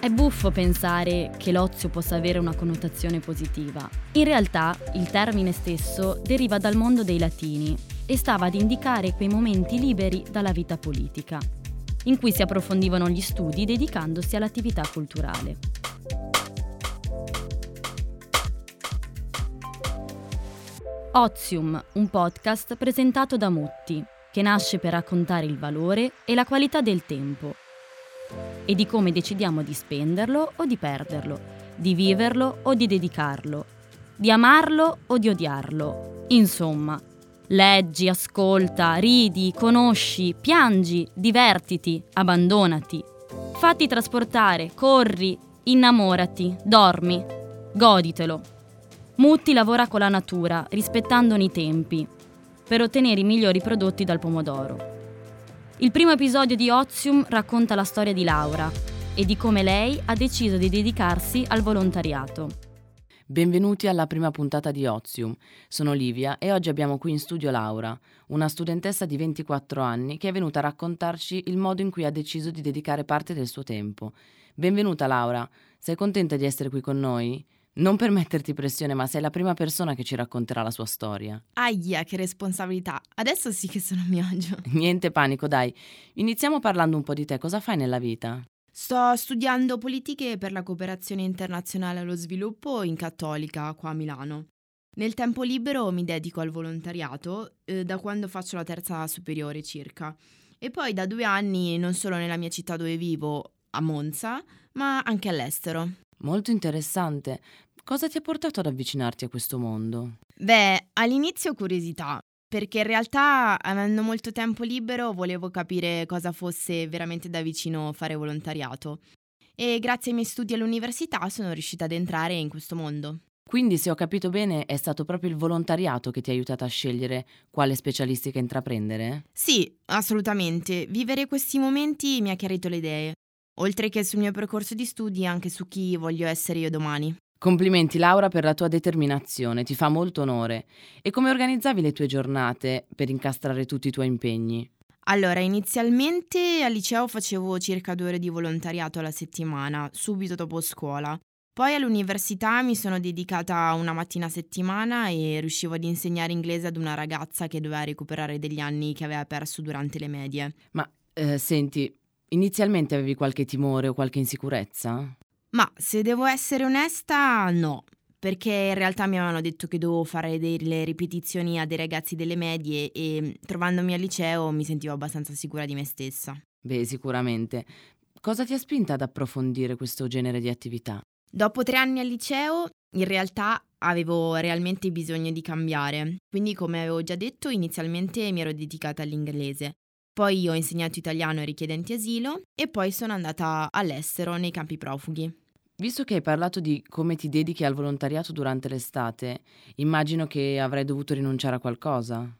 È buffo pensare che l'ozio possa avere una connotazione positiva. In realtà, il termine stesso deriva dal mondo dei latini e stava ad indicare quei momenti liberi dalla vita politica, in cui si approfondivano gli studi dedicandosi all'attività culturale. Otium, un podcast presentato da Mutti, che nasce per raccontare il valore e la qualità del tempo e di come decidiamo di spenderlo o di perderlo, di viverlo o di dedicarlo, di amarlo o di odiarlo. Insomma, leggi, ascolta, ridi, conosci, piangi, divertiti, abbandonati. Fatti trasportare, corri, innamorati, dormi, goditelo. Mutti lavora con la natura, rispettandone i tempi, per ottenere i migliori prodotti dal pomodoro. Il primo episodio di Otium racconta la storia di Laura e di come lei ha deciso di dedicarsi al volontariato. Benvenuti alla prima puntata di Otium. Sono Livia e oggi abbiamo qui in studio Laura, una studentessa di 24 anni che è venuta a raccontarci il modo in cui ha deciso di dedicare parte del suo tempo. Benvenuta Laura, sei contenta di essere qui con noi? Non per metterti pressione, ma sei la prima persona che ci racconterà la sua storia. Ahia, che responsabilità. Adesso sì che sono a mio agio. Niente panico, dai. Iniziamo parlando un po' di te. Cosa fai nella vita? Sto studiando politiche per la cooperazione internazionale allo sviluppo in Cattolica, qua a Milano. Nel tempo libero mi dedico al volontariato, da quando faccio la terza superiore circa. E poi da 2 anni non solo nella mia città dove vivo, a Monza, ma anche all'estero. Molto interessante. Cosa ti ha portato ad avvicinarti a questo mondo? Beh, all'inizio curiosità, perché in realtà, avendo molto tempo libero, volevo capire cosa fosse veramente da vicino fare volontariato. E grazie ai miei studi all'università sono riuscita ad entrare in questo mondo. Quindi, se ho capito bene, è stato proprio il volontariato che ti ha aiutato a scegliere quale specialistica intraprendere? Sì, assolutamente. Vivere questi momenti mi ha chiarito le idee, oltre che sul mio percorso di studi anche su chi voglio essere io domani. Complimenti Laura per la tua determinazione, ti fa molto onore. E come organizzavi le tue giornate per incastrare tutti i tuoi impegni? Allora, inizialmente al liceo facevo circa 2 ore di volontariato alla settimana, subito dopo scuola. Poi all'università mi sono dedicata una mattina a settimana e riuscivo ad insegnare inglese ad una ragazza che doveva recuperare degli anni che aveva perso durante le medie. Ma, senti, inizialmente avevi qualche timore o qualche insicurezza? Ma se devo essere onesta, no, perché in realtà mi avevano detto che dovevo fare delle ripetizioni a dei ragazzi delle medie e trovandomi al liceo mi sentivo abbastanza sicura di me stessa. Beh, sicuramente. Cosa ti ha spinta ad approfondire questo genere di attività? Dopo 3 anni al liceo, in realtà avevo realmente bisogno di cambiare, quindi come avevo già detto inizialmente mi ero dedicata all'inglese. Poi ho insegnato italiano ai richiedenti asilo e poi sono andata all'estero nei campi profughi. Visto che hai parlato di come ti dedichi al volontariato durante l'estate, immagino che avrai dovuto rinunciare a qualcosa.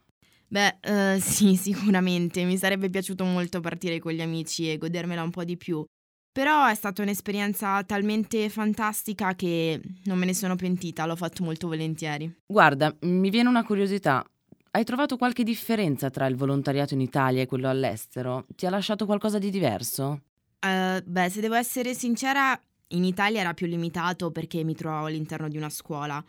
Beh, sì, sicuramente. Mi sarebbe piaciuto molto partire con gli amici e godermela un po' di più. Però è stata un'esperienza talmente fantastica che non me ne sono pentita, l'ho fatto molto volentieri. Guarda, mi viene una curiosità. Hai trovato qualche differenza tra il volontariato in Italia e quello all'estero? Ti ha lasciato qualcosa di diverso? Beh, se devo essere sincera, in Italia era più limitato perché mi trovavo all'interno di una scuola.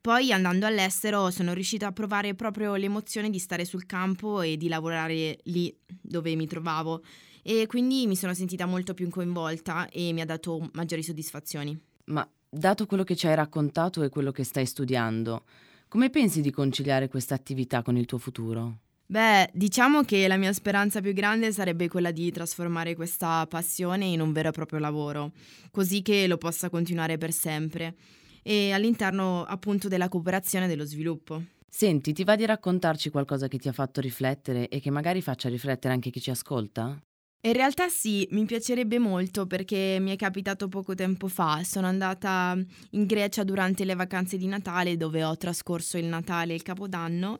Poi, andando all'estero, sono riuscita a provare proprio l'emozione di stare sul campo e di lavorare lì dove mi trovavo. E quindi mi sono sentita molto più coinvolta e mi ha dato maggiori soddisfazioni. Ma dato quello che ci hai raccontato e quello che stai studiando, come pensi di conciliare questa attività con il tuo futuro? Beh, diciamo che la mia speranza più grande sarebbe quella di trasformare questa passione in un vero e proprio lavoro, così che lo possa continuare per sempre, e all'interno appunto della cooperazione e dello sviluppo. Senti, ti va di raccontarci qualcosa che ti ha fatto riflettere e che magari faccia riflettere anche chi ci ascolta? In realtà sì, mi piacerebbe molto perché mi è capitato poco tempo fa. Sono andata in Grecia durante le vacanze di Natale dove ho trascorso il Natale e il Capodanno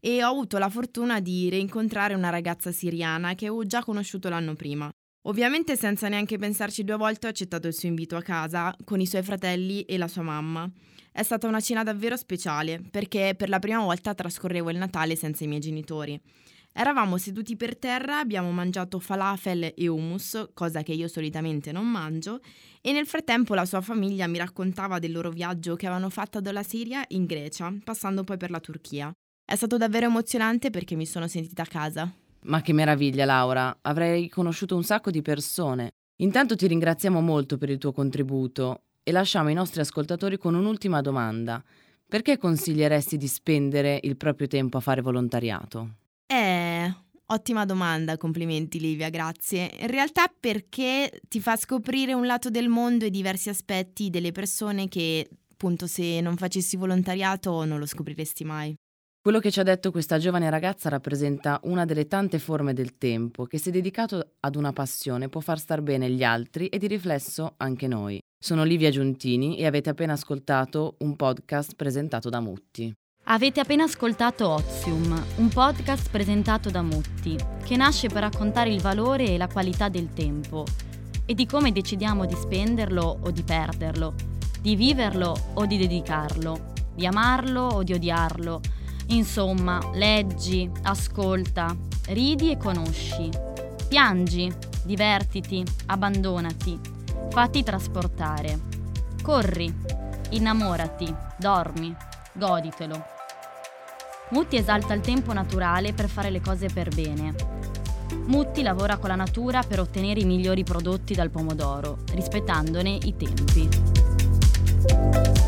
e ho avuto la fortuna di rincontrare una ragazza siriana che avevo già conosciuto l'anno prima. Ovviamente senza neanche pensarci due volte ho accettato il suo invito a casa con i suoi fratelli e la sua mamma. È stata una cena davvero speciale perché per la prima volta trascorrevo il Natale senza i miei genitori. Eravamo seduti per terra, abbiamo mangiato falafel e hummus, cosa che io solitamente non mangio, e nel frattempo la sua famiglia mi raccontava del loro viaggio che avevano fatto dalla Siria in Grecia, passando poi per la Turchia. È stato davvero emozionante perché mi sono sentita a casa. Ma che meraviglia, Laura, avrei conosciuto un sacco di persone. Intanto ti ringraziamo molto per il tuo contributo e lasciamo i nostri ascoltatori con un'ultima domanda. Perché consiglieresti di spendere il proprio tempo a fare volontariato? Ottima domanda, complimenti Livia, grazie. In realtà perché ti fa scoprire un lato del mondo e diversi aspetti delle persone che, appunto, se non facessi volontariato non lo scopriresti mai. Quello che ci ha detto questa giovane ragazza rappresenta una delle tante forme del tempo che, se dedicato ad una passione, può far star bene gli altri e di riflesso anche noi. Sono Livia Giuntini e avete appena ascoltato un podcast presentato da Mutti. Avete appena ascoltato Otium, un podcast presentato da Mutti, che nasce per raccontare il valore e la qualità del tempo e di come decidiamo di spenderlo o di perderlo, di viverlo o di dedicarlo, di amarlo o di odiarlo. Insomma, leggi, ascolta, ridi e conosci, piangi, divertiti, abbandonati, fatti trasportare, corri, innamorati, dormi, goditelo. Mutti esalta il tempo naturale per fare le cose per bene. Mutti lavora con la natura per ottenere i migliori prodotti dal pomodoro, rispettandone i tempi.